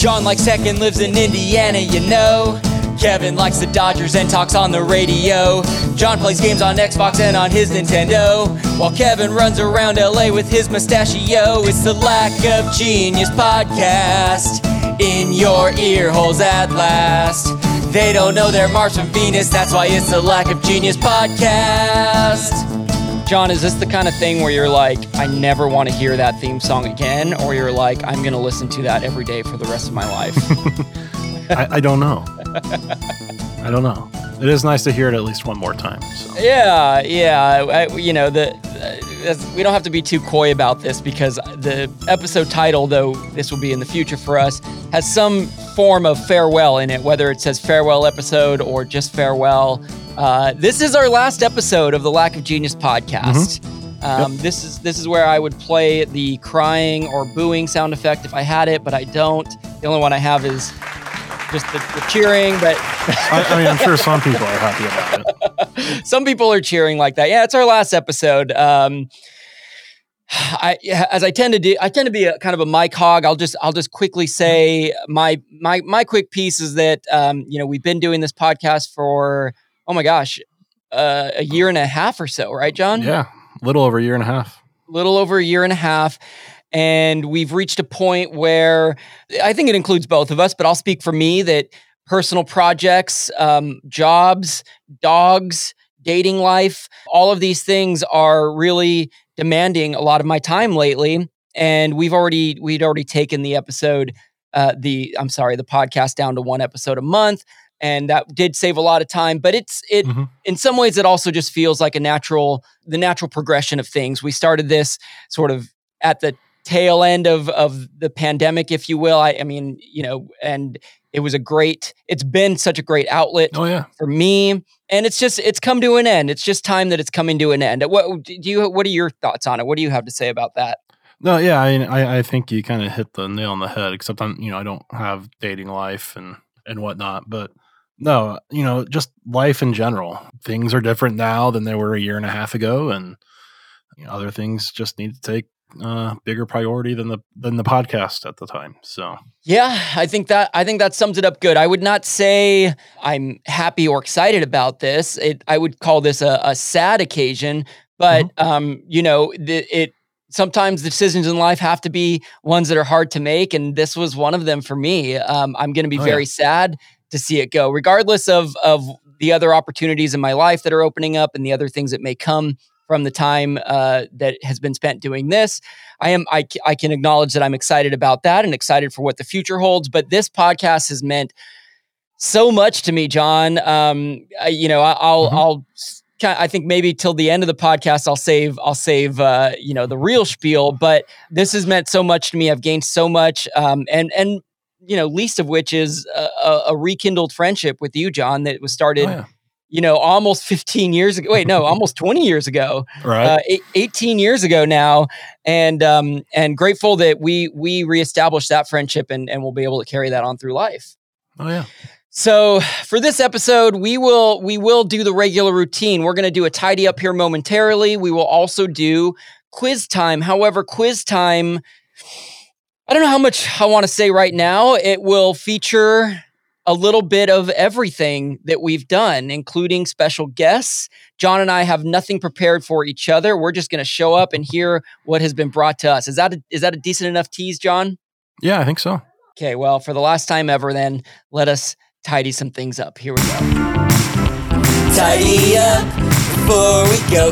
John likes tech and lives in Indiana, you know. Kevin likes the Dodgers and talks on the radio. John plays games on Xbox and on his Nintendo, while Kevin runs around LA with his mustachio. It's the Lack of Genius Podcast, in your ear holes at last. They don't know they're Mars from Venus, that's why it's the Lack of Genius Podcast. John, is this the kind of thing where you're like, I never want to hear that theme song again, or you're like, I'm going to listen to that every day for the rest of my life? I don't know. I don't know. It is nice to hear it at least one more time. So. Yeah. We don't have to be too coy about this because the episode title, though this will be in the future for us, has some form of farewell in it, whether it says farewell episode or just farewell. This is our last episode of the Lack of Genius Podcast. Mm-hmm. Yep. This is where I would play the crying or booing sound effect if I had it, but I don't. The only one I have is... just the cheering, but... I mean, I'm sure some people are happy about it. Some people are cheering like that. Yeah, it's our last episode. I tend to be a kind of a mic hog. I'll just quickly say my quick piece is that we've been doing this podcast for a year and a half or so, right, John? Yeah, a little over a year and a half. And we've reached a point where I think it includes both of us, but I'll speak for me that personal projects, jobs, dogs, dating life, all of these things are really demanding a lot of my time lately. And we'd already taken the podcast down to one episode a month. And that did save a lot of time, but mm-hmm. In some ways it also just feels like the natural progression of things. We started this sort of at the tail end of the pandemic, if you will. And it was it's been such a great outlet for me. And it's come to an end. It's just time that it's coming to an end. What are your thoughts on it? What do you have to say about that? No, yeah, I think you kind of hit the nail on the head, except I don't have dating life and whatnot, but no, just life in general. Things are different now than they were a year and a half ago. And other things just need to take bigger priority than the podcast at the time. So yeah, I think that sums it up good. I would not say I'm happy or excited about this. I would call this a sad occasion, but mm-hmm. Sometimes decisions in life have to be ones that are hard to make, and this was one of them for me. I'm going to be very sad to see it go, regardless of the other opportunities in my life that are opening up and the other things that may come from the time that has been spent doing this. I can acknowledge that I'm excited about that and excited for what the future holds, but this podcast has meant so much to me, John. I think maybe till the end of the podcast, I'll save the real spiel, but this has meant so much to me. I've gained so much. And least of which is a rekindled friendship with you, John, that was started almost 15 years ago. Wait, no, almost 20 years ago. Right. 18 years ago now. And grateful that we reestablished that friendship and we'll be able to carry that on through life. Oh yeah. So for this episode, we will do the regular routine. We're going to do a tidy up here momentarily. We will also do quiz time. However, quiz time, I don't know how much I want to say right now. It will feature a little bit of everything that we've done, including special guests. John and I have nothing prepared for each other. We're just going to show up and hear what has been brought to us. Is that a decent enough tease, John? Yeah, I think so. Okay, well, for the last time ever, then, let us tidy some things up. Here we go. Tidy up before we go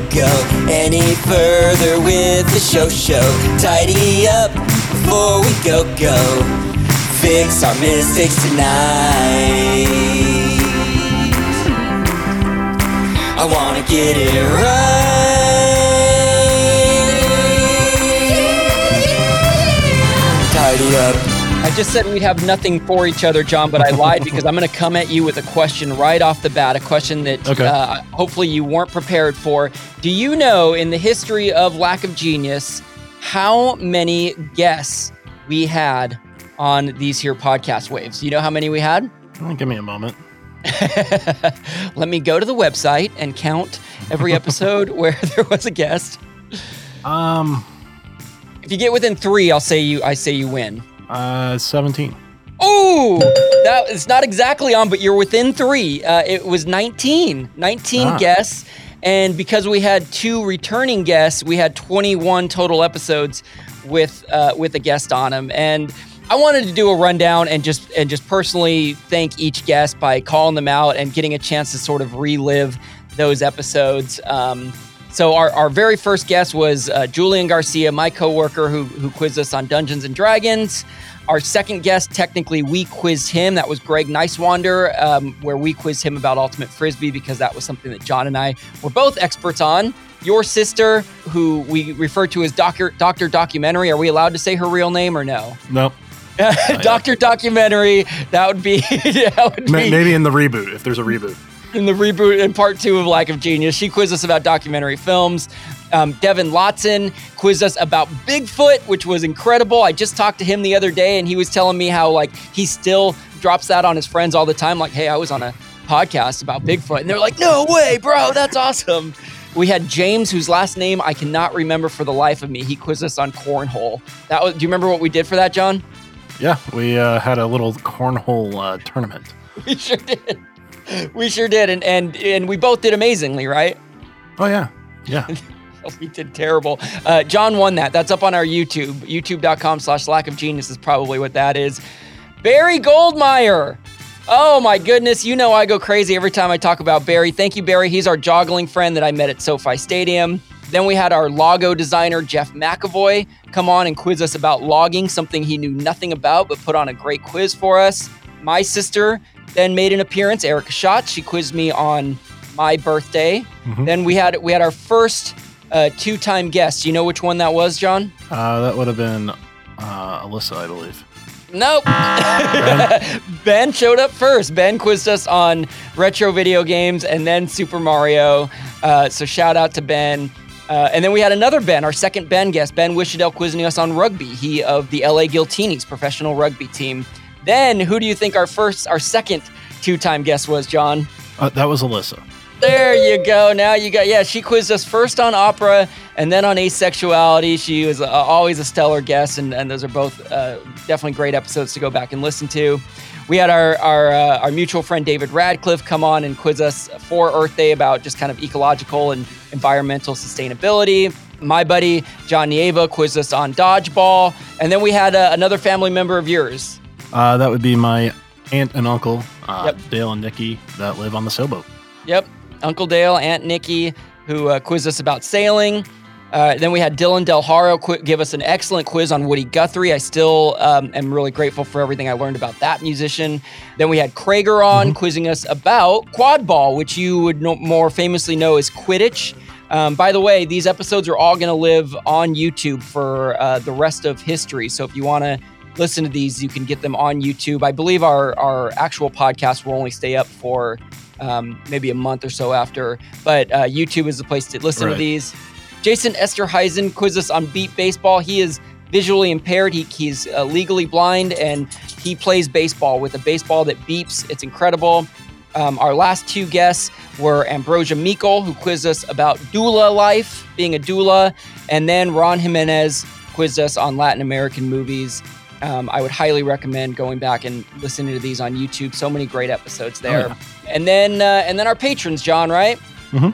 any further with the show. Tidy up before we go. Fix our mistakes tonight. I wanna get it right. Tidy up. I just said we'd have nothing for each other, John, but I lied because I'm gonna come at you with a question right off the bat, a question that hopefully you weren't prepared for. Do you know, in the history of Lack of Genius, how many guests we had on these here podcast waves? You know how many we had? Give me a moment. Let me go to the website and count every episode where there was a guest. If you get within 3, I say you win. 17. Oh, that is not exactly on, but you're within three. It was 19 guests. And because we had two returning guests, we had 21 total episodes with a guest on them. And I wanted to do a rundown and just personally thank each guest by calling them out and getting a chance to sort of relive those episodes. So our very first guest was Julian Garcia, my coworker who quizzed us on Dungeons and Dragons. Our second guest, technically we quizzed him. That was Greg Neiswander, where we quizzed him about Ultimate Frisbee because that was something that John and I were both experts on. Your sister, who we refer to as Dr. Documentary. Are we allowed to say her real name or no? No. Dr. Documentary, that would be maybe in the reboot, if there's a reboot. In the reboot, in part 2 of Lack of Genius, she quizzed us about documentary films. Devin Lotsen quizzed us about Bigfoot, which was incredible. I just talked to him the other day, and he was telling me how like he still drops that on his friends all the time. Like, hey, I was on a podcast about Bigfoot. And they're like, no way, bro, that's awesome. We had James, whose last name I cannot remember for the life of me. He quizzed us on cornhole. Do you remember what we did for that, John? Yeah, we had a little cornhole tournament. We sure did. And we both did amazingly, right? Oh, yeah. Yeah. We did terrible. John won that. That's up on our YouTube. YouTube.com/lackofgenius is probably what that is. Barry Goldmeier. Oh, my goodness. You know I go crazy every time I talk about Barry. Thank you, Barry. He's our joggling friend that I met at SoFi Stadium. Then we had our logo designer, Jeff McAvoy, come on and quiz us about logging, something he knew nothing about, but put on a great quiz for us. My sister then made an appearance, Erica Schatz. She quizzed me on my birthday. Mm-hmm. Then we had our first two-time guest. You know which one that was, John? That would have been Alyssa, I believe. Nope. Ben showed up first. Ben quizzed us on retro video games and then Super Mario. So shout out to Ben. And then we had another Ben, our second Ben guest, Ben Wishadel, quizzing us on rugby. He of the LA Guiltinis professional rugby team. Then who do you think our second two-time guest was, John? That was Alyssa. There you go. Now you got, she quizzed us first on opera and then on asexuality. She was always a stellar guest, and those are both definitely great episodes to go back and listen to. We had our mutual friend David Radcliffe come on and quiz us for Earth Day about just kind of ecological and environmental sustainability. My buddy John Nieva quizzed us on dodgeball. And then we had another family member of yours. That would be my aunt and uncle, Dale and Nikki, that live on the sailboat. Yep. Uncle Dale, Aunt Nikki, who quizzed us about sailing. Then we had Dylan Del Haro give us an excellent quiz on Woody Guthrie. I still am really grateful for everything I learned about that musician. Then we had Craig Aron quizzing us about quad ball, which you would more famously know as Quidditch. By the way, these episodes are all going to live on YouTube for the rest of history. So if you want to listen to these, you can get them on YouTube. I believe our actual podcast will only stay up for maybe a month or so after, but YouTube is the place to listen to these. Jason Esterhuizen quizzed us on beat baseball. He is visually impaired. He's legally blind, and he plays baseball with a baseball that beeps. It's incredible. Our last two guests were Ambrosia Meikle, who quizzed us about doula life, being a doula, and then Ron Jimenez quizzed us on Latin American movies. I would highly recommend going back and listening to these on YouTube. So many great episodes there. Oh, yeah. And then our patrons, John, right? Mm-hmm.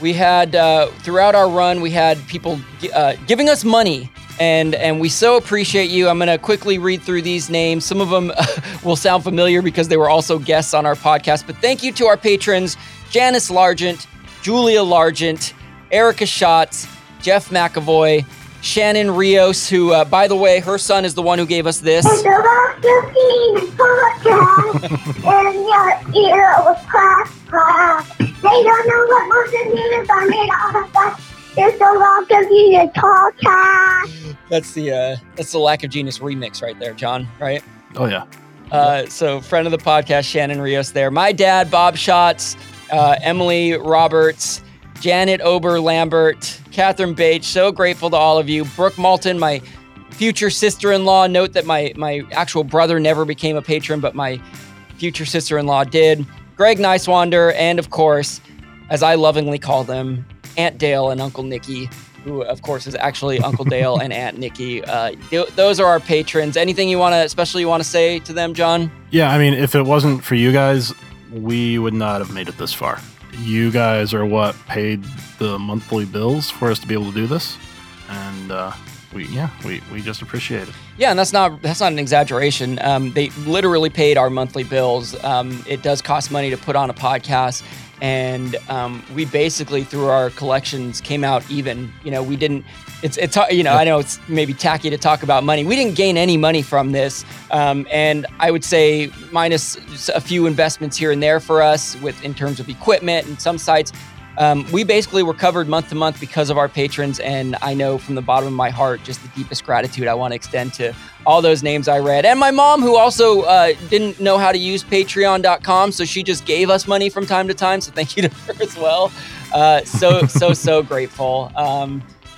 We had, throughout our run, we had people giving us money, and we so appreciate you. I'm going to quickly read through these names. Some of them will sound familiar because they were also guests on our podcast, but thank you to our patrons, Janice Largent, Julia Largent, Erica Schatz, Jeff McAvoy, Shannon Rios, who, by the way, her son is the one who gave us this. That's the Lack of Genius remix right there, John, right? Oh, yeah. So friend of the podcast, Shannon Rios there. My dad, Bob Shots, Emily Roberts, Janet Ober Lambert, Catherine Bache, so grateful to all of you. Brooke Malton, my future sister-in-law. Note that my actual brother never became a patron, but my future sister-in-law did. Greg Neiswander, and of course, as I lovingly call them, Aunt Dale and Uncle Nikki, who, of course, is actually Uncle Dale and Aunt Nikki. Those are our patrons. Anything you want to, especially you want to say to them, John? Yeah, I mean, if it wasn't for you guys, we would not have made it this far. You guys are what paid the monthly bills for us to be able to do this, and we just appreciate it. Yeah, and that's not an exaggeration. They literally paid our monthly bills. It does cost money to put on a podcast. And we basically, through our collections, came out even. You know, we didn't. It's you know, I know it's maybe tacky to talk about money. We didn't gain any money from this, and I would say minus a few investments here and there for us with in terms of equipment and some sites. We basically were covered month to month because of our patrons, and I know from the bottom of my heart just the deepest gratitude I want to extend to all those names I read. And my mom, who also didn't know how to use Patreon.com, so she just gave us money from time to time, so thank you to her as well. So grateful.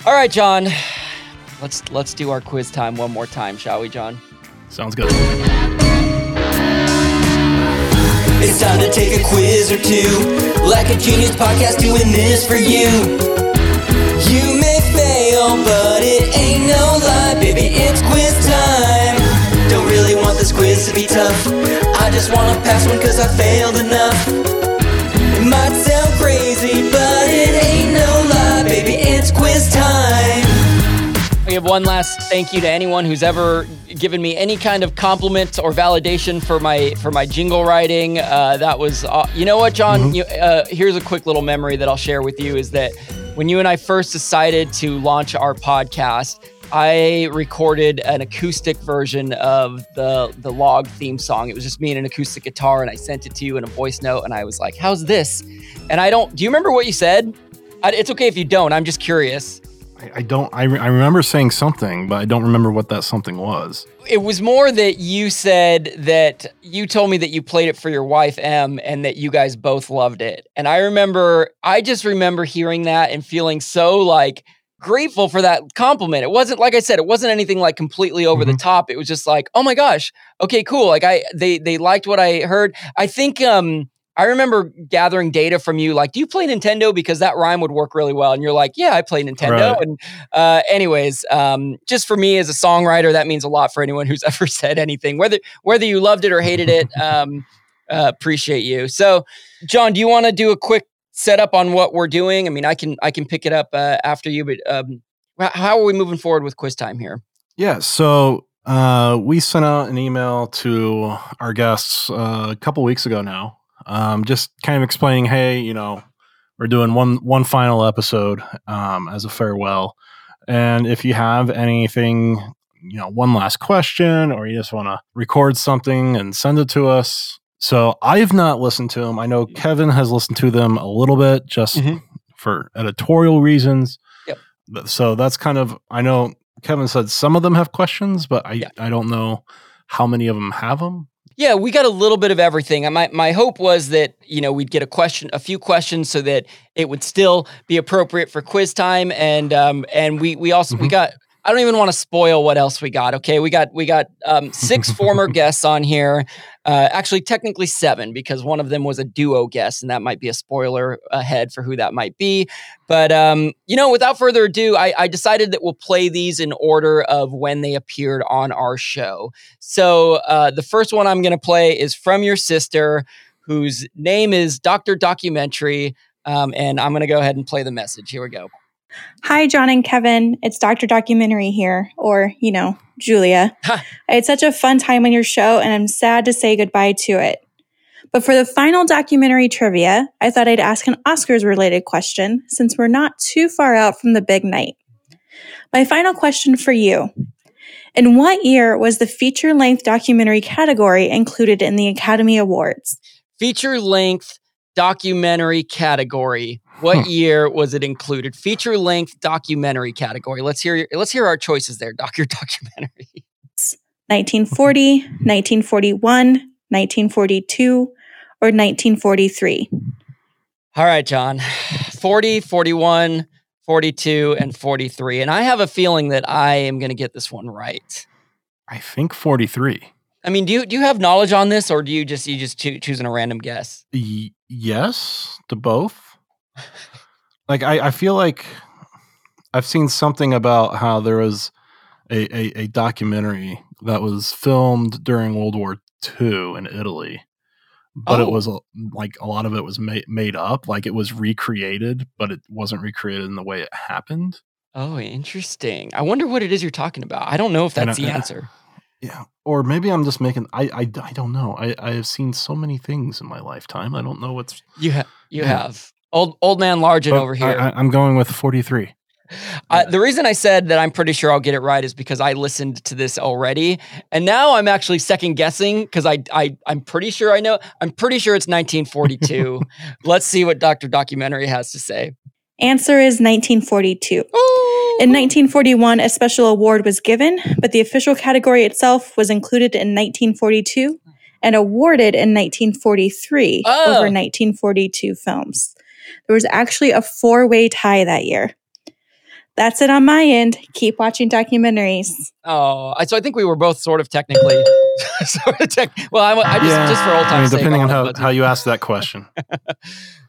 All right, John, let's do our quiz time one more time, shall we, John? Sounds good. It's time to take a quiz or two. Lack of Genius Podcast doing this for you. You may fail, but it ain't no lie, baby, it's quiz time. Don't really want this quiz to be tough. I just want to pass one because I failed enough. It might sound crazy, but it ain't no lie, baby, it's quiz time. We have one last thank you to anyone who's ever given me any kind of compliment or validation for my jingle writing. That was, you know what, John? Mm-hmm. Here's a quick little memory that I'll share with you is that when you and I first decided to launch our podcast, I recorded an acoustic version of the Log theme song. It was just me and an acoustic guitar, and I sent it to you in a voice note, and I was like, "How's this?" And do you remember what you said? It's okay if you don't. I'm just curious. I remember saying something, but I don't remember what that something was. It was more that you said that you told me that you played it for your wife, Em, and that you guys both loved it. And I just remember hearing that and feeling so like grateful for that compliment. It wasn't, like I said, it wasn't anything like completely over the top. It was just like, oh my gosh, okay, cool. Like they liked what I heard. I think, I remember gathering data from you, like, do you play Nintendo? Because that rhyme would work really well. And you're like, yeah, I play Nintendo. Right. And just for me as a songwriter, that means a lot for anyone who's ever said anything, whether you loved it or hated it. Appreciate you. So, John, do you want to do a quick setup on what we're doing? I mean, I can pick it up after you, but how are we moving forward with quiz time here? Yeah, so we sent out an email to our guests a couple weeks ago now. Just kind of explaining, hey, you know, we're doing one final episode as a farewell. And if you have anything, you know, one last question, or you just want to record something and send it to us. So I've not listened to them. I know Kevin has listened to them a little bit just for editorial reasons. Yep. So that's kind of, I know Kevin said some of them have questions, but I don't know how many of them have them. Yeah, we got a little bit of everything. My hope was that, you know, we'd get a few questions so that it would still be appropriate for quiz time. And we also got, I don't even want to spoil what else we got. Okay. We got 6 former guests on here. Actually technically 7, because one of them was a duo guest, and that might be a spoiler ahead for who that might be. But you know, without further ado, I decided that we'll play these in order of when they appeared on our show. So the first one I'm going to play is from your sister, whose name is Dr. Documentary, and I'm going to go ahead and play the message. Here we go. Hi, John and Kevin. It's Dr. Documentary here, or, you know, Julia. I had such a fun time on your show, and I'm sad to say goodbye to it. But for the final documentary trivia, I thought I'd ask an Oscars-related question, since we're not too far out from the big night. My final question for you. In what year was the feature-length documentary category included in the Academy Awards? Feature-length documentary category. What year was it included? Feature-length documentary category. Let's hear our choices there, Dr. Documentary. 1940, 1941, 1942, or 1943. All right, John. 40, 41, 42, and 43. And I have a feeling that I am going to get this one right. I think 43. I mean, do you have knowledge on this, or do you just choosing a random guess? Yes, to both. Like I feel like I've seen something about how there was a documentary that was filmed during World War II in Italy, but it was like a lot of it was made up, like it was recreated, but it wasn't recreated in the way it happened. Oh, interesting. I wonder what it is you're talking about. I don't know if that's the answer. Yeah. Or maybe I'm just making, I don't know. I have seen so many things in my lifetime. I don't know what's. You have. Old man Largent over here. I'm going with 43. The reason I said that I'm pretty sure I'll get it right is because I listened to this already. And now I'm actually second guessing because I'm pretty sure I know. I'm pretty sure it's 1942. Let's see what Dr. Documentary has to say. Answer is 1942. Ooh. In 1941, a special award was given, but the official category itself was included in 1942 and awarded in 1943 over 1942 films. There was actually a 4-way tie that year. That's it on my end. Keep watching documentaries. Oh, so I think we were both sort of technically. Well, I just for old time's sake. Depending on how you ask that question.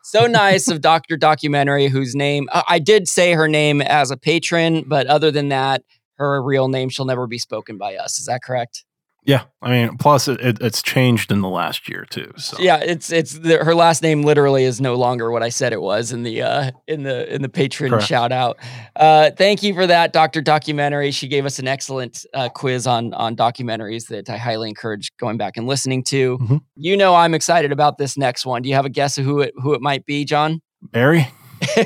So nice of Dr. Documentary, whose name, I did say her name as a patron, but other than that, her real name shall never be spoken by us. Is that correct? Yeah, I mean, plus it's changed in the last year too. So. Yeah, her last name literally is no longer what I said it was in the patron Correct. Shout out. Thank you for that, Dr. Documentary. She gave us an excellent quiz on documentaries that I highly encourage going back and listening to. Mm-hmm. You know, I'm excited about this next one. Do you have a guess of who it might be, John? Barry.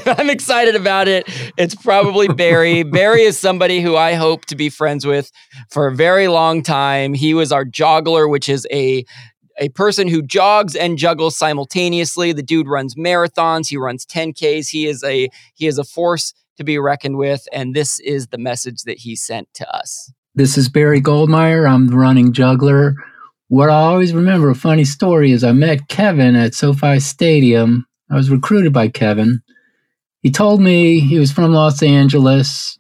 I'm excited about it. It's probably Barry. Barry is somebody who I hope to be friends with for a very long time. He was our joggler, which is a person who jogs and juggles simultaneously. The dude runs marathons. He runs 10Ks. He is a force to be reckoned with. And this is the message that he sent to us. This is Barry Goldmeier. I'm the running juggler. What I always remember, a funny story, is I met Kevin at SoFi Stadium. I was recruited by Kevin. He told me he was from Los Angeles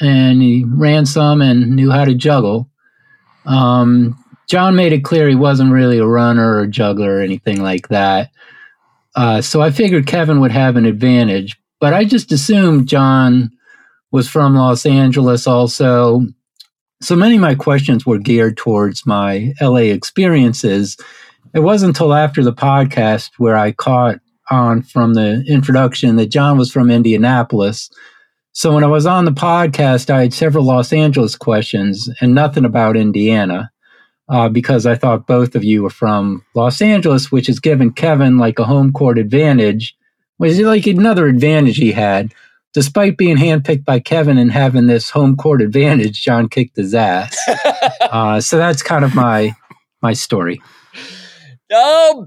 and he ran some and knew how to juggle. John made it clear he wasn't really a runner or juggler or anything like that. So I figured Kevin would have an advantage, but I just assumed John was from Los Angeles also. So many of my questions were geared towards my LA experiences. It wasn't until after the podcast where I caught on from the introduction that John was from Indianapolis. So when I was on the podcast, I had several Los Angeles questions and nothing about Indiana because I thought both of you were from Los Angeles, which has given Kevin like a home court advantage, which is like another advantage he had. Despite being handpicked by Kevin and having this home court advantage, John kicked his ass. So that's kind of my story. Oh,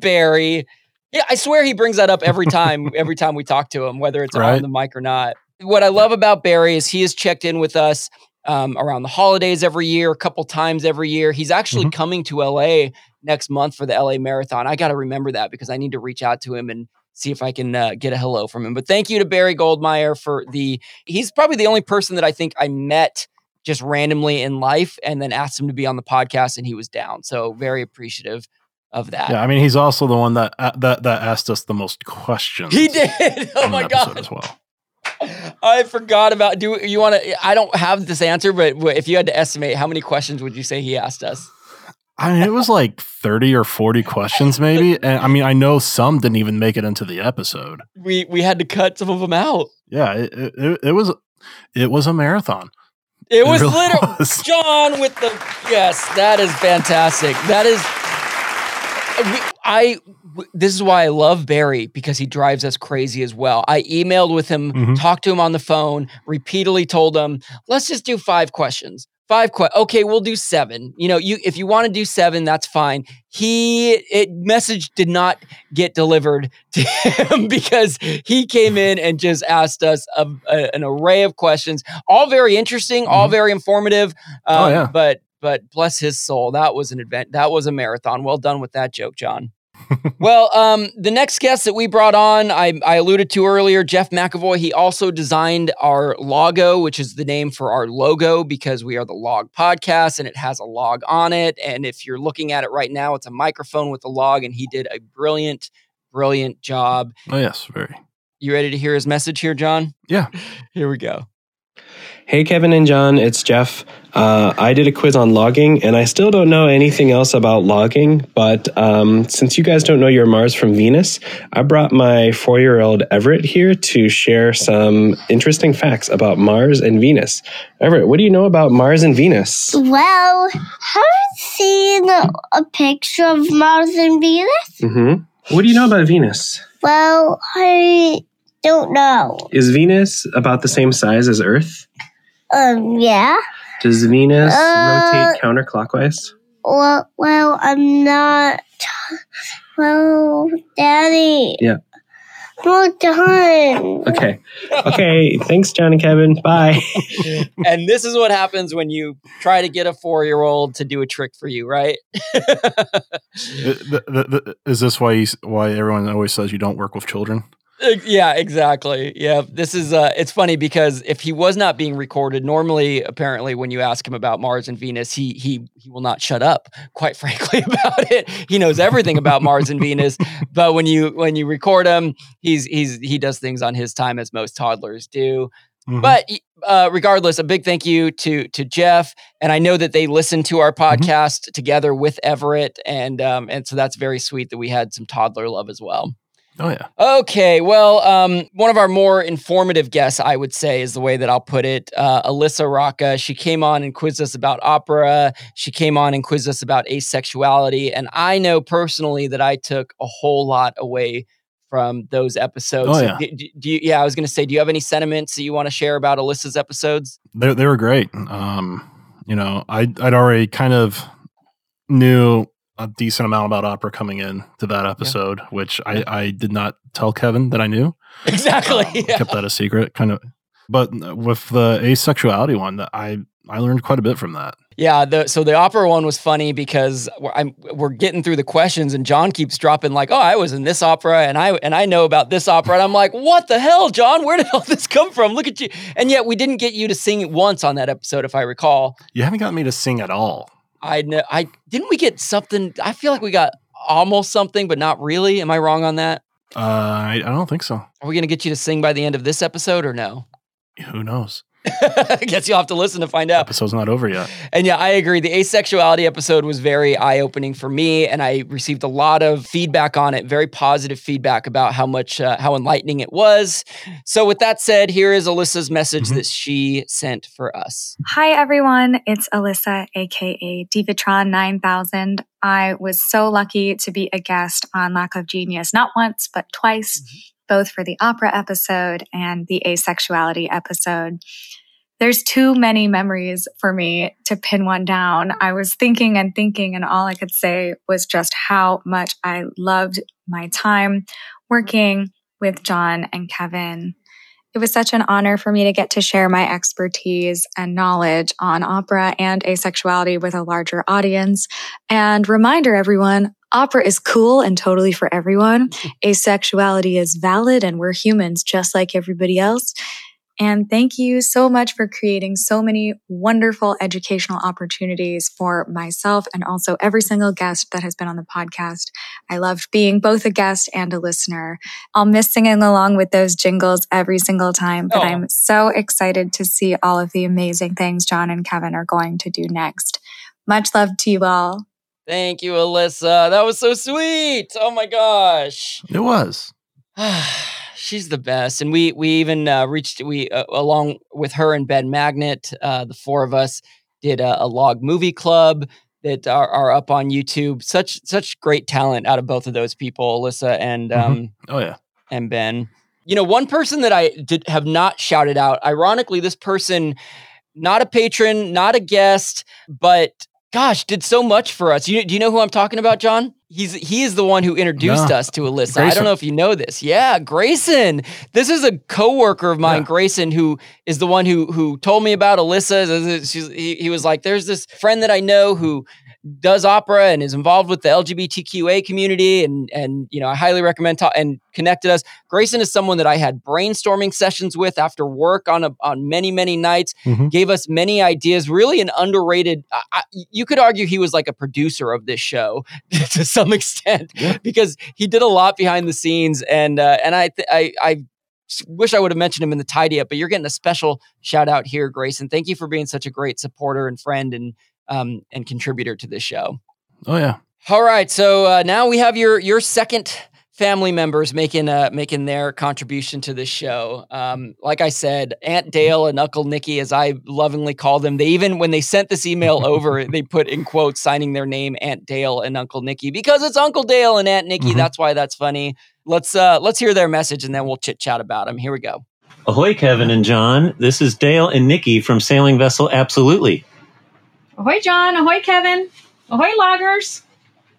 Barry. Yeah, I swear he brings that up every time we talk to him, whether it's on the mic or not. What I love about Barry is he has checked in with us around the holidays every year, a couple times every year. He's actually coming to LA next month for the LA Marathon. I got to remember that because I need to reach out to him and see if I can get a hello from him. But thank you to Barry Goldmeier he's probably the only person that I think I met just randomly in life and then asked him to be on the podcast and he was down. So very appreciative of that. Yeah, I mean, he's also the one that asked us the most questions. He did. Oh my god! As well, I forgot about. Do you want to? I don't have this answer, but if you had to estimate, how many questions would you say he asked us? I mean, it was like 30 or 40 questions, maybe. And I mean, I know some didn't even make it into the episode. We had to cut some of them out. Yeah, it was a marathon. It was really literally John with the yes. That is fantastic. That is. This is why I love Barry, because he drives us crazy as well. I emailed with him, talked to him on the phone, repeatedly told him, let's just do 5 questions. Okay, we'll do 7. You know, if you want to do 7, that's fine. Message did not get delivered to him because he came in and just asked us an array of questions, all very interesting, all very informative. But bless his soul, that was an event. That was a marathon. Well done with that joke, John. Well, the next guest that we brought on, I alluded to earlier, Jeff McAvoy. He also designed our logo, which is the name for our logo because we are the Log Podcast and it has a log on it. And if you're looking at it right now, it's a microphone with a log, and he did a brilliant, brilliant job. Oh, yes, very. You ready to hear his message here, John? Yeah. Here we go. Hey, Kevin and John, it's Jeff. I did a quiz on logging, and I still don't know anything else about logging, but since you guys don't know your Mars from Venus, I brought my 4-year-old Everett here to share some interesting facts about Mars and Venus. Everett, what do you know about Mars and Venus? Well, have you seen a picture of Mars and Venus? Mm-hmm. What do you know about Venus? Well, I don't know. Is Venus about the same size as Earth? Yeah. Does Venus rotate counterclockwise? Well, I'm not. Well, Daddy. Yeah. Well done. Okay. Okay. Thanks, John and Kevin. Bye. And this is what happens when you try to get a 4-year-old to do a trick for you, right? Is this why everyone always says you don't work with children? Yeah, exactly. Yeah, this is, it's funny because if he was not being recorded, normally, apparently, when you ask him about Mars and Venus, he will not shut up, quite frankly, about it. He knows everything about Mars and Venus, but when you record him, he does things on his time as most toddlers do. Mm-hmm. But regardless, a big thank you to Jeff, and I know that they listened to our podcast mm-hmm. together with Everett, and so that's very sweet that we had some toddler love as well. Oh, yeah. Okay. Well, one of our more informative guests, I would say, is the way that I'll put it. Alyssa Rocca. She came on and quizzed us about opera. She came on and quizzed us about asexuality. And I know personally that I took a whole lot away from those episodes. Oh, yeah. Do you, I was going to say, do you have any sentiments that you want to share about Alyssa's episodes? They were great. I'd already kind of knew a decent amount about opera coming in to that episode, which I did not tell Kevin that I knew. Exactly. Kept that a secret, kind of. But with the asexuality one, I learned quite a bit from that. Yeah. So the opera one was funny because we're getting through the questions and John keeps dropping like, oh, I was in this opera and I know about this opera. And I'm like, what the hell, John? Where did all this come from? Look at you. And yet we didn't get you to sing once on that episode, if I recall. You haven't gotten me to sing at all. I know. Didn't we get something? I feel like we got almost something, but not really. Am I wrong on that? I don't think so. Are we going to get you to sing by the end of this episode or no? Who knows? I guess you'll have to listen to find out. Episode's not over yet. And yeah, I agree. The asexuality episode was very eye-opening for me, and I received a lot of feedback on it, very positive feedback about how much, how enlightening it was. So with that said, here is Alyssa's message that she sent for us. Hi, everyone. It's Alyssa, a.k.a. Divitron 9000. I was so lucky to be a guest on Lack of Genius, not once, but twice. Mm-hmm. Both for the opera episode and the asexuality episode. There's too many memories for me to pin one down. I was thinking, and all I could say was just how much I loved my time working with John and Kevin. It was such an honor for me to get to share my expertise and knowledge on opera and asexuality with a larger audience. And reminder, everyone, opera is cool and totally for everyone. Asexuality is valid and we're humans just like everybody else. And thank you so much for creating so many wonderful educational opportunities for myself and also every single guest that has been on the podcast. I loved being both a guest and a listener. I'll miss singing along with those jingles every single time, but I'm so excited to see all of the amazing things John and Kevin are going to do next. Much love to you all. Thank you, Alyssa. That was so sweet. Oh my gosh. It was. She's the best. And we even reached, along with her and Ben Magnet, the four of us did a log movie club that are up on YouTube. Such great talent out of both of those people, Alyssa and, and Ben. You know, one person that I have not shouted out, ironically, this person, not a patron, not a guest, but gosh, did so much for us. Do you know who I'm talking about, John? He is the one who introduced us to Alyssa. Grayson. I don't know if you know this. Yeah, Grayson. This is a coworker of mine, Grayson, who is the one who told me about Alyssa. He was like, there's this friend that I know who does opera and is involved with the LGBTQA community, and you know, I highly recommend and connected us. Grayson is someone that I had brainstorming sessions with after work on many nights. Mm-hmm. Gave us many ideas. Really, an underrated. You could argue he was like a producer of this show to some extent because he did a lot behind the scenes, and I wish I would have mentioned him in the tidy up, but you're getting a special shout out here, Grayson. Thank you for being such a great supporter and friend and contributor to this show. Oh yeah. All right. So now we have your second family members making their contribution to this show. Like I said, Aunt Dale and Uncle Nikki, as I lovingly call them, they even, when they sent this email over, they put in quotes, signing their name, Aunt Dale and Uncle Nikki, because it's Uncle Dale and Aunt Nikki. Mm-hmm. That's why that's funny. Let's hear their message and then we'll chit chat about them. Here we go. Ahoy, Kevin and John. This is Dale and Nikki from Sailing Vessel Absolutely. Ahoy, John. Ahoy, Kevin. Ahoy, loggers.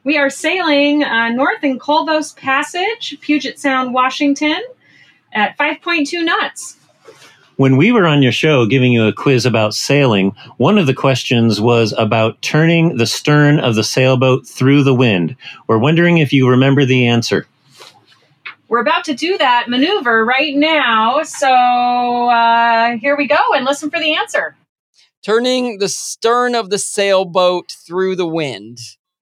We are sailing north in Culvos Passage, Puget Sound, Washington, at 5.2 knots. When we were on your show giving you a quiz about sailing, one of the questions was about turning the stern of the sailboat through the wind. We're wondering if you remember the answer. We're about to do that maneuver right now, so here we go and listen for the answer. Turning the stern of the sailboat through the wind.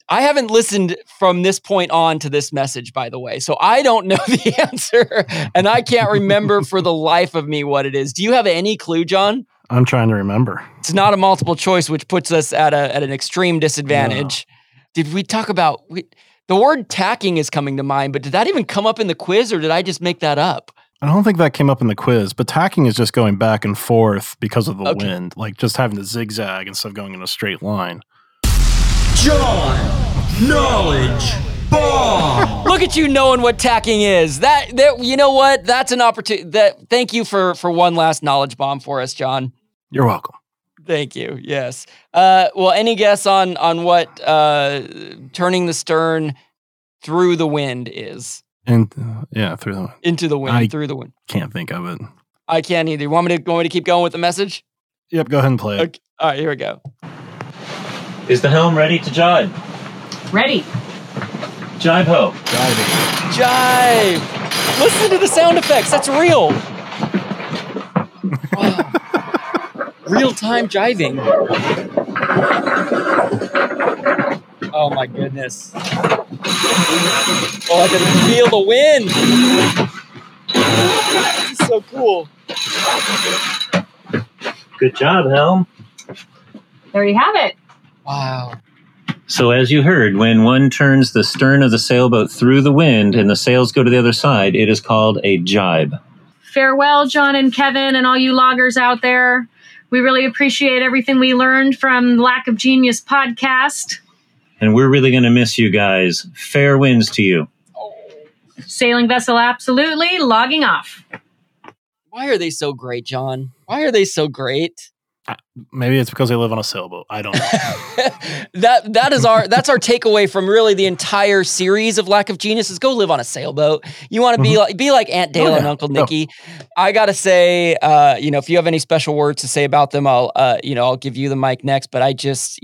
I haven't listened from this point on to this message, by the way, so I don't know the answer, and I can't remember for the life of me what it is. Do you have any clue, John? I'm trying to remember. It's not a multiple choice, which puts us at an extreme disadvantage. No. Did we talk about... the word tacking is coming to mind, but did that even come up in the quiz, or did I just make that up? I don't think that came up in the quiz, but tacking is just going back and forth because of the wind, like just having to zigzag instead of going in a straight line. John, knowledge bomb. Look at you knowing what tacking is. That you know what? That's an opportunity. Thank you for one last knowledge bomb for us, John. You're welcome. Thank you. Yes. Well, any guess on what turning the stern through the wind is? And through the wind. Into the wind. Through the wind. Can't think of it. I can't either. Want me to keep going with the message? Yep. Go ahead and play it. Okay. All right. Here we go. Is the helm ready to jibe? Ready. Jibe ho. Jibe. Jibe. Listen to the sound effects. That's real. Wow. Real-time jiving. Oh, my goodness. Oh, I can feel the wind. This is so cool. Good job, helm. There you have it. Wow. So as you heard, when one turns the stern of the sailboat through the wind and the sails go to the other side, it is called a jibe. Farewell, John and Kevin and all you loggers out there. We really appreciate everything we learned from Lack of Genius podcast. And we're really going to miss you guys. Fair winds to you. Oh. Sailing Vessel Absolutely, logging off. Why are they so great, John? Why are they so great? Maybe it's because they live on a sailboat. I don't know. That's our takeaway from really the entire series of Lack of Genius is go live on a sailboat. You want to be like Aunt Dale and Uncle Nikki. No. I gotta say, if you have any special words to say about them, I'll give you the mic next. But I just,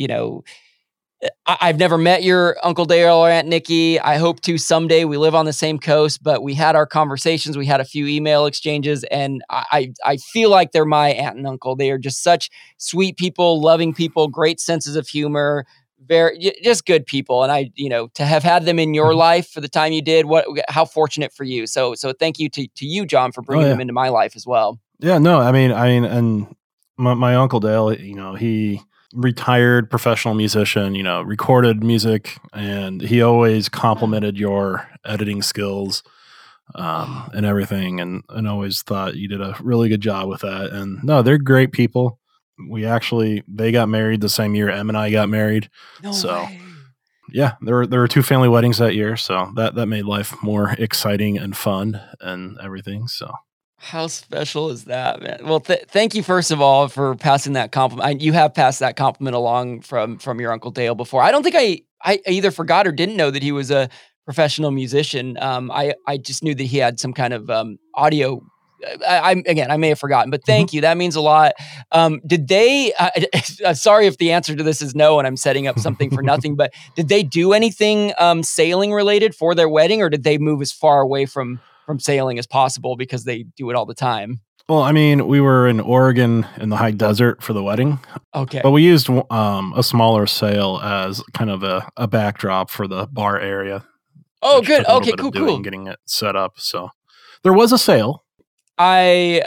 I've never met your Uncle Dale or Aunt Nikki. I hope to someday. We live on the same coast, but we had our conversations. We had a few email exchanges, and I feel like they're my aunt and uncle. They are just such sweet people, loving people, great senses of humor, very just good people. And I, to have had them in your life for the time you did, how fortunate for you. So thank you to you, John, for bringing them into my life as well. Yeah, no, I mean, and my Uncle Dale, he. Retired professional musician, recorded music, and he always complimented your editing skills and everything, and always thought you did a really good job with that. And no, they're great people. They got married the same year Em and I got married. No so way. Yeah, there were two family weddings that year, so that made life more exciting and fun and everything. So how special is that, man? Well, thank you, first of all, for passing that compliment. You have passed that compliment along from your Uncle Dale before. I don't think I either forgot or didn't know that he was a professional musician. I just knew that he had some kind of audio. I may have forgotten, but thank you. That means a lot. Did they, sorry if the answer to this is no, and I'm setting up something for nothing, but did they do anything sailing related for their wedding, or did they move as far away from sailing as possible because they do it all the time? Well, I mean, we were in Oregon in the high desert for the wedding. Okay. But we used a smaller sail as kind of a backdrop for the bar area. Oh, good. Okay, cool. Getting it set up. So there was a sail. They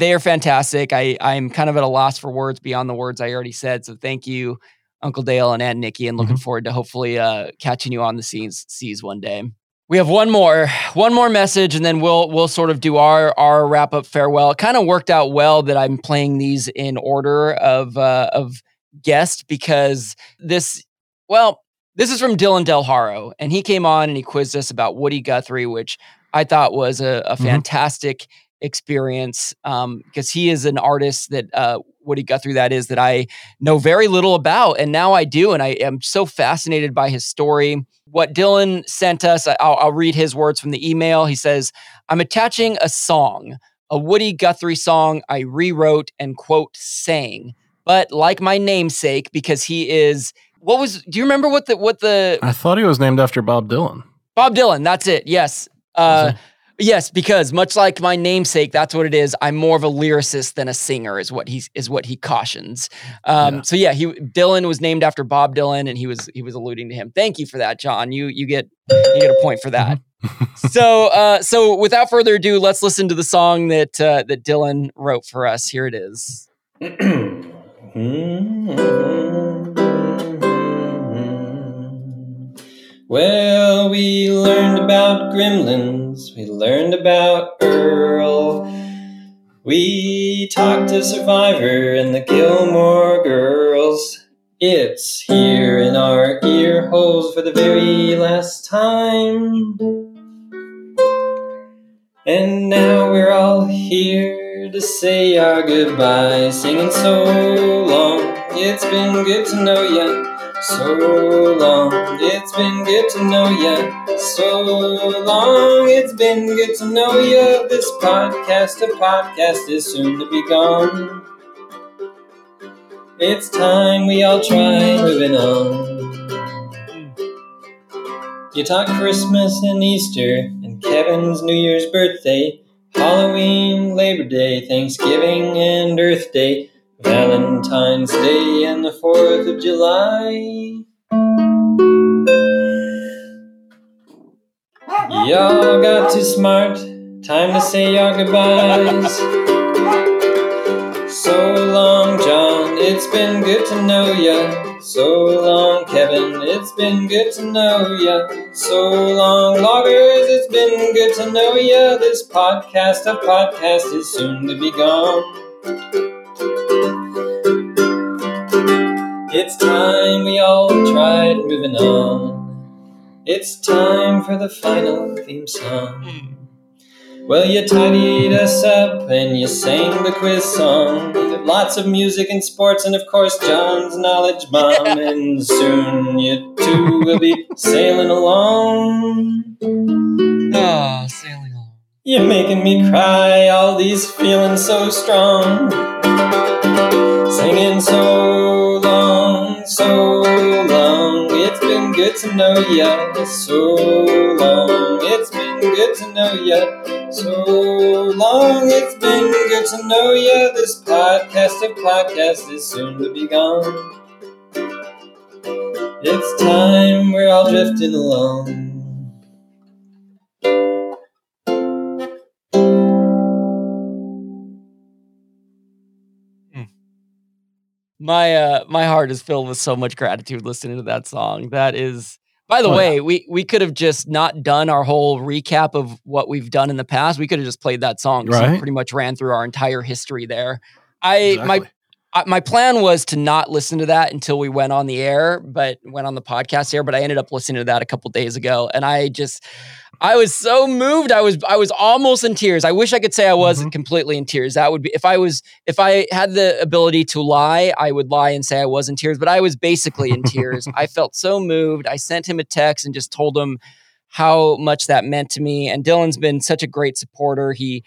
are fantastic. I'm kind of at a loss for words beyond the words I already said. So thank you, Uncle Dale and Aunt Nikki, and looking forward to hopefully catching you on the seas one day. We have one more message, and then we'll sort of do our wrap up farewell. It kind of worked out well that I'm playing these in order of guest, because this is from Dylan Del Haro, and he came on and he quizzed us about Woody Guthrie, which I thought was a fantastic experience, because he is an artist that Woody Guthrie, that is, that I know very little about, and now I do, and I am so fascinated by his story. What Dylan sent us, I'll read his words from the email. He says, "I'm attaching a song, a Woody Guthrie song I rewrote and, quote, sang, but like my namesake, because he is..." Do you remember what the... I thought he was named after Bob Dylan. Bob Dylan, that's it, yes. Yes, because much like my namesake, that's what it is. I'm more of a lyricist than a singer, is what he cautions. So yeah, Dylan was named after Bob Dylan, and he was alluding to him. Thank you for that, John. You get a point for that. So without further ado, let's listen to the song that Dylan wrote for us. Here it is. Well, we learned about gremlins, we learned about Earl, we talked to Survivor and the Gilmore Girls. It's here in our ear holes for the very last time. And now we're all here to say our goodbyes, singing so long, it's been good to know ya. So long, it's been good to know ya. So long, it's been good to know ya. This podcast, a podcast, is soon to be gone. It's time we all try moving on. You taught Christmas and Easter, and Kevin's New Year's birthday, Halloween, Labor Day, Thanksgiving, and Earth Day, Valentine's Day, and the 4th of July. Y'all got too smart, time to say y'all goodbyes. So long, John, it's been good to know ya. So long, Kevin, it's been good to know ya. So long, loggers, it's been good to know ya. This podcast, a podcast, is soon to be gone. It's time we all tried moving on. It's time for the final theme song. Well, you tidied us up and you sang the quiz song. Lots of music and sports and, of course, John's knowledge bomb. And soon you two will be sailing along. Ah, sailing along. You're making me cry, all these feelings so strong. Singing so long, so long, it's been good to know ya. So long, it's been good to know ya. So long, it's been good to know ya. This podcast, a podcast, is soon to be gone. It's time we're all drifting along. My heart is filled with so much gratitude listening to that song. That is, by the way, we could have just not done our whole recap of what we've done in the past. We could have just played that song. Right. So we pretty much ran through our entire history there. My plan was to not listen to that until we went on the air, but went on the podcast air, but I ended up listening to that a couple days ago. And I was so moved. I was almost in tears. I wish I could say I wasn't completely in tears. That would be, if I had the ability to lie, I would lie and say I was in tears, but I was basically in tears. I felt so moved. I sent him a text and just told him how much that meant to me. And Dylan's been such a great supporter. He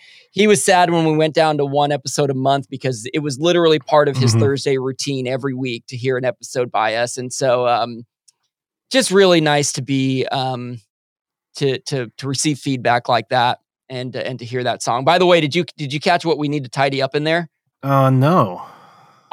was sad when we went down to one episode a month, because it was literally part of his Thursday routine every week to hear an episode by us. And so, just really nice to be, to receive feedback like that and to hear that song. By the way, did you catch what we need to tidy up in there? No.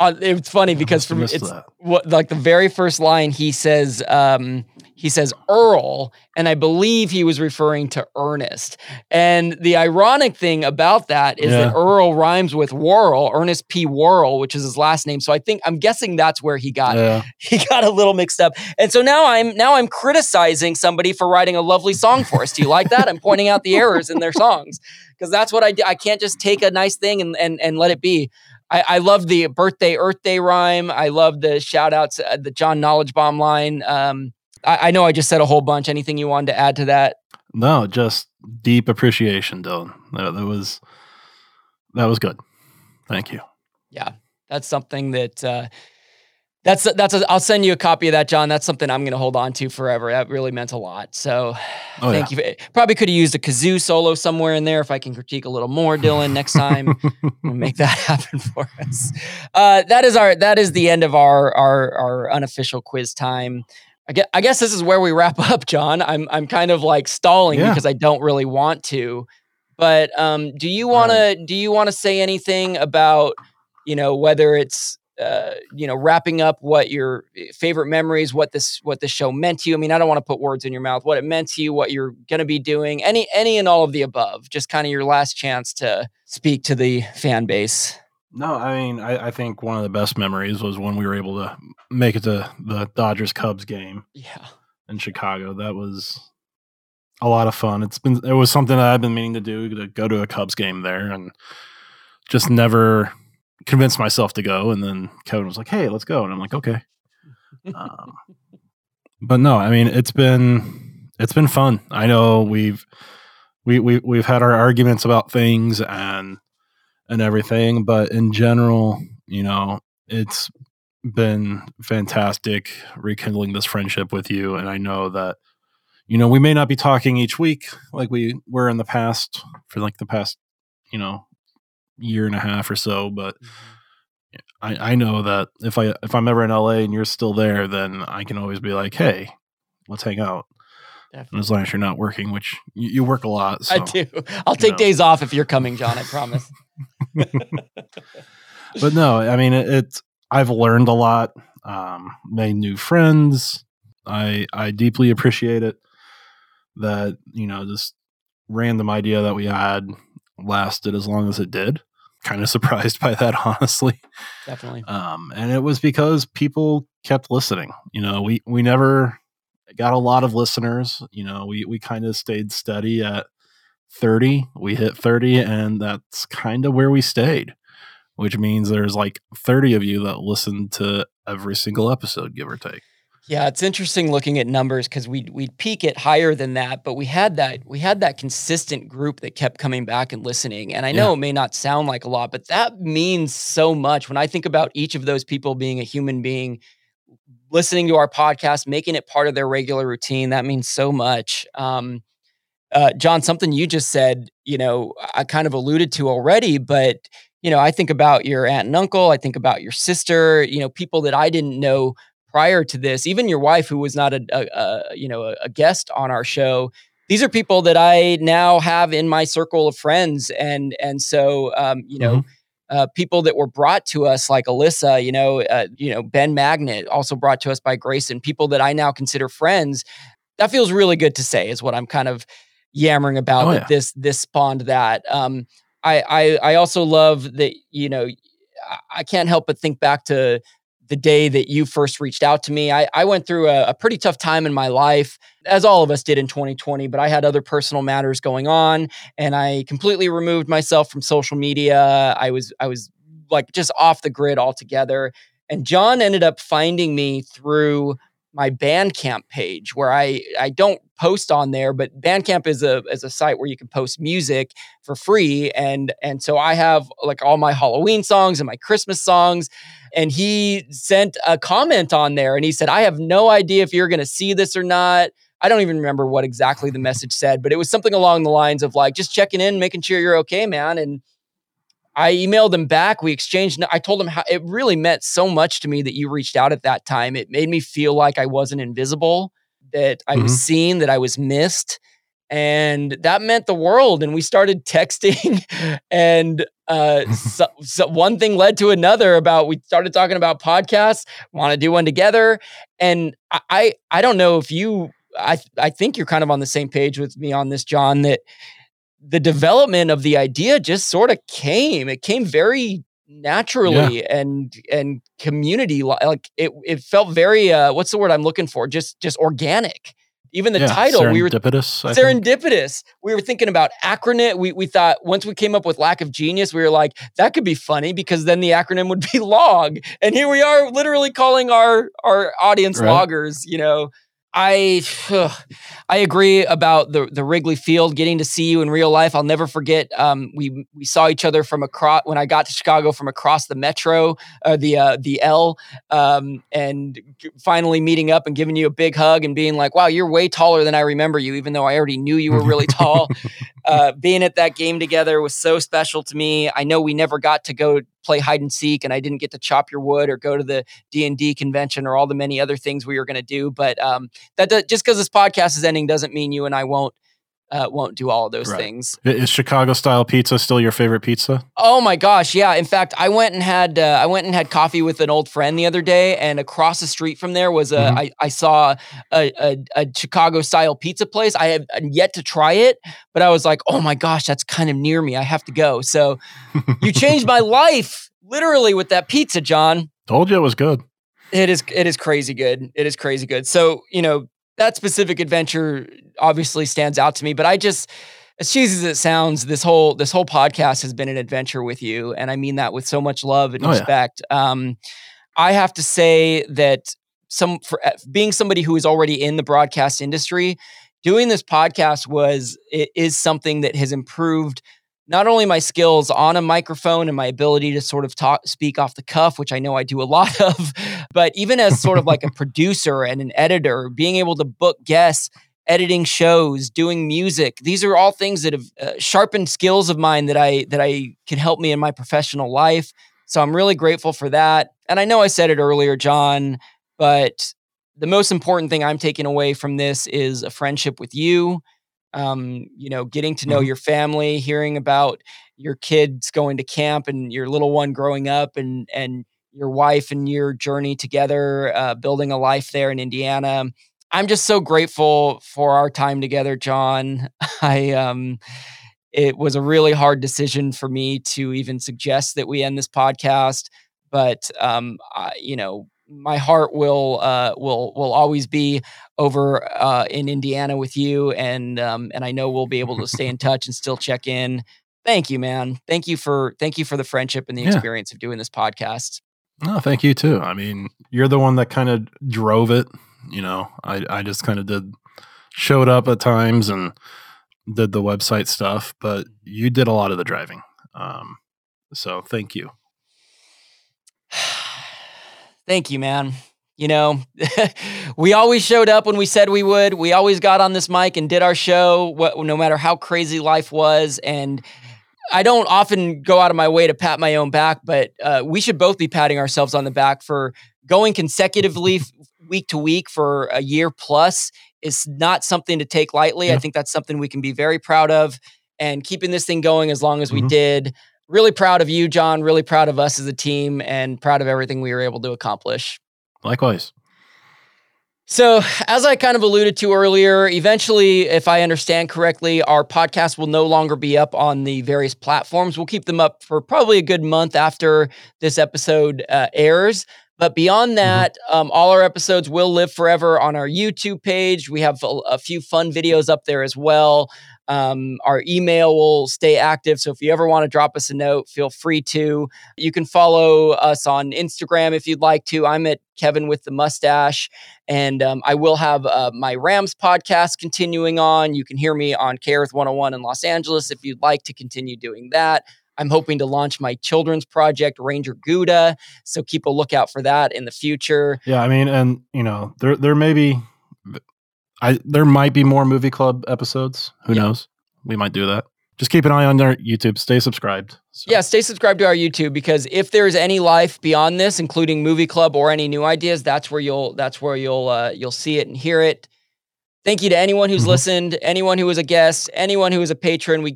it's funny because from it's what, like the very first line he says Earl, and I believe he was referring to Ernest. And the ironic thing about that is that Earl rhymes with Worrell, Ernest P. Worrell, which is his last name. So I think I'm guessing that's where he got a little mixed up. And so now I'm criticizing somebody for writing a lovely song for us. Do you like that? I'm pointing out the errors in their songs because that's what I do. I can't just take a nice thing and let it be. I love the birthday Earth Day rhyme. I love the shout outs, the John Knowledge Bomb line. I know I just said a whole bunch. Anything you wanted to add to that? No, just deep appreciation, Dylan. That was good. Thank you. Yeah, that's something that I'll send you a copy of that, John. That's something I'm going to hold on to forever. That really meant a lot. So thank you. Probably could have used a kazoo solo somewhere in there if I can critique a little more, Dylan, next time. We'll make that happen for us. That is the end of our unofficial quiz time. I guess this is where we wrap up, John. I'm kind of like stalling because I don't really want to. But do you want to say anything about, you know, whether it's wrapping up what your favorite memories, what this show meant to you? I mean, I don't want to put words in your mouth. What it meant to you, what you're going to be doing, any and all of the above. Just kind of your last chance to speak to the fan base. No, I mean, I think one of the best memories was when we were able to make it to the Dodgers-Cubs game in Chicago. That was a lot of fun. It was something that I've been meaning to do, to go to a Cubs game there, and just never convinced myself to go. And then Kevin was like, hey, let's go. And I'm like, okay. But no, I mean, it's been fun. I know we've had our arguments about things and everything, but in general, you know, it's been fantastic rekindling this friendship with you. And I know that, you know, we may not be talking each week like we were in the past for like the past, you know, year and a half or so, but I know that if I'm ever in LA and you're still there, then I can always be like, hey, let's hang out. Definitely. As long as you're not working, which you work a lot. So, I do. I'll take days off if you're coming, John, I promise. But no, I mean, I've learned a lot, made new friends. I deeply appreciate it that, you know, this random idea that we had lasted as long as it did. Kind of surprised by that, honestly. Definitely. And it was because people kept listening. You know, we never got a lot of listeners. You know, we kind of stayed steady at 30. We hit 30, and that's kind of where we stayed, which means there's like 30 of you that listen to every single episode, give or take. Yeah, it's interesting looking at numbers because we'd peak it higher than that, but we had that consistent group that kept coming back and listening. And I know it may not sound like a lot, but that means so much. When I think about each of those people being a human being, listening to our podcast, making it part of their regular routine, that means so much. John, something you just said, you know, I kind of alluded to already, but, you know, I think about your aunt and uncle, I think about your sister, you know, people that I didn't know prior to this, even your wife, who was not a guest on our show. These are people that I now have in my circle of friends. And so, you know, people that were brought to us like Alyssa, you know, Ben Magnet, also brought to us by Grayson, people that I now consider friends. That feels really good to say is what I'm kind of yammering about. That this spawned that. I also love that, you know, I can't help but think back to the day that you first reached out to me. I went through a pretty tough time in my life, as all of us did in 2020, but I had other personal matters going on, and I completely removed myself from social media. I was like just off the grid altogether. And John ended up finding me through my Bandcamp page, where I don't post on there, but Bandcamp is a site where you can post music for free. And so I have like all my Halloween songs and my Christmas songs. And he sent a comment on there and he said, I have no idea if you're going to see this or not. I don't even remember what exactly the message said, but it was something along the lines of like, just checking in, making sure you're okay, man. And I emailed him back. We exchanged. I told him how it really meant so much to me that you reached out at that time. It made me feel like I wasn't invisible, that I was seen, that I was missed. And that meant the world. And we started texting and So one thing led to another about, we started talking about podcasts, want to do one together. And I don't know if you, I think you're kind of on the same page with me on this, John, that the development of the idea just sort of came. It came very naturally and community, like it felt very, what's the word I'm looking for? Just organic. Even the title, serendipitous. We were thinking about acronym. We thought, once we came up with Lack of Genius, we were like, that could be funny because then the acronym would be LOG. And here we are literally calling our audience loggers, you know. I agree about the Wrigley Field, getting to see you in real life. I'll never forget. We saw each other from across, when I got to Chicago, from across the metro, the L, and finally meeting up and giving you a big hug and being like, wow, you're way taller than I remember you, even though I already knew you were really tall. Being at that game together was so special to me. I know we never got to go play hide and seek, and I didn't get to chop your wood or go to the D&D convention or all the many other things we were going to do. But that just because this podcast is ending doesn't mean you and I won't do all of those things. Is Chicago style pizza still your favorite pizza? Oh my gosh, yeah. In fact, I went and had coffee with an old friend the other day, and across the street from there was I saw a Chicago style pizza place. I have yet to try it, but I was like, oh my gosh, that's kind of near me. I have to go. So you changed my life literally with that pizza, John. Told you it was good. It is crazy good. It is crazy good. So, you know, that specific adventure obviously stands out to me, but I just, as cheesy as it sounds, this whole podcast has been an adventure with you. And I mean that with so much love and respect. Yeah. I have to say that being somebody who is already in the broadcast industry, doing this podcast is something that has improved not only my skills on a microphone and my ability to sort of speak off the cuff, which I know I do a lot of, but even as sort of like a producer and an editor, being able to book guests, editing shows, doing music. These are all things that have sharpened skills of mine that I can help me in my professional life. So I'm really grateful for that. And I know I said it earlier, John, but the most important thing I'm taking away from this is a friendship with you. You know, getting to know your family, hearing about your kids going to camp and your little one growing up and your wife and your journey together, building a life there in Indiana. I'm just so grateful for our time together, John. It was a really hard decision for me to even suggest that we end this podcast, but, you know, my heart will always be over in Indiana with you, and I know we'll be able to stay in touch and still check in. Thank you, man. Thank you for the friendship and the experience of doing this podcast. No, thank you too. I mean, you're the one that kind of drove it. You know, I just kind of showed up at times and did the website stuff, but you did a lot of the driving. So thank you. Thank you, man. You know, we always showed up when we said we would. We always got on this mic and did our show, no matter how crazy life was. And I don't often go out of my way to pat my own back, but we should both be patting ourselves on the back for going consecutively week to week for a year plus. Is not something to take lightly. Yeah. I think that's something we can be very proud of, and keeping this thing going as long as we did. Really proud of you, John. Really proud of us as a team, and proud of everything we were able to accomplish. Likewise. So, as I kind of alluded to earlier, eventually, if I understand correctly, our podcast will no longer be up on the various platforms. We'll keep them up for probably a good month after this episode airs. But beyond that, all our episodes will live forever on our YouTube page. We have a few fun videos up there as well. Our email will stay active. So if you ever want to drop us a note, feel free to. You can follow us on Instagram if you'd like to. I'm at Kevin with the Mustache. And I will have my Rams podcast continuing on. You can hear me on KREF 101 in Los Angeles if you'd like to continue doing that. I'm hoping to launch my children's project, Ranger Gouda. So keep a lookout for that in the future. Yeah, I mean, and, you know, there may be... there might be more Movie Club episodes. Who knows? We might do that. Just keep an eye on our YouTube. Stay subscribed. So. Yeah, stay subscribed to our YouTube, because if there's any life beyond this, including Movie Club or any new ideas, that's where you'll see it and hear it. Thank you to anyone who's listened, anyone who was a guest, anyone who was a patron. We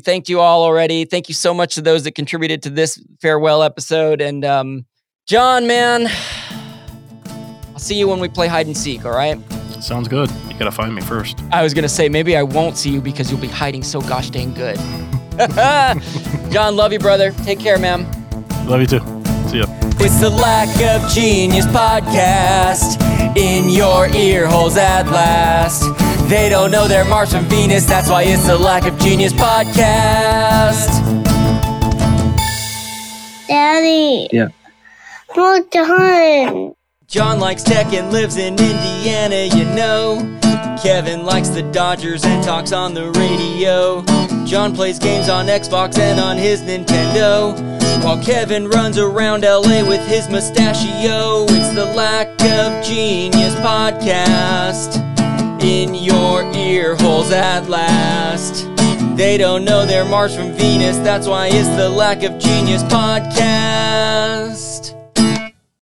thanked you all already. Thank you so much to those that contributed to this farewell episode. And John, man, I'll see you when we play hide and seek, all right? Sounds good. You got to find me first. I was going to say, maybe I won't see you because you'll be hiding so gosh dang good. John, love you, brother. Take care, man. Love you too. See ya. It's the Lack of Genius Podcast in your ear holes at last. They don't know they're Mars from Venus. That's why it's the Lack of Genius Podcast. Daddy. Yeah. We're done. John likes tech and lives in Indiana, you know. Kevin likes the Dodgers and talks on the radio. John plays games on Xbox and on his Nintendo, while Kevin runs around LA with his mustachio. It's the Lack of Genius Podcast in your ear holes at last. They don't know they're Mars from Venus. That's why it's the Lack of Genius Podcast.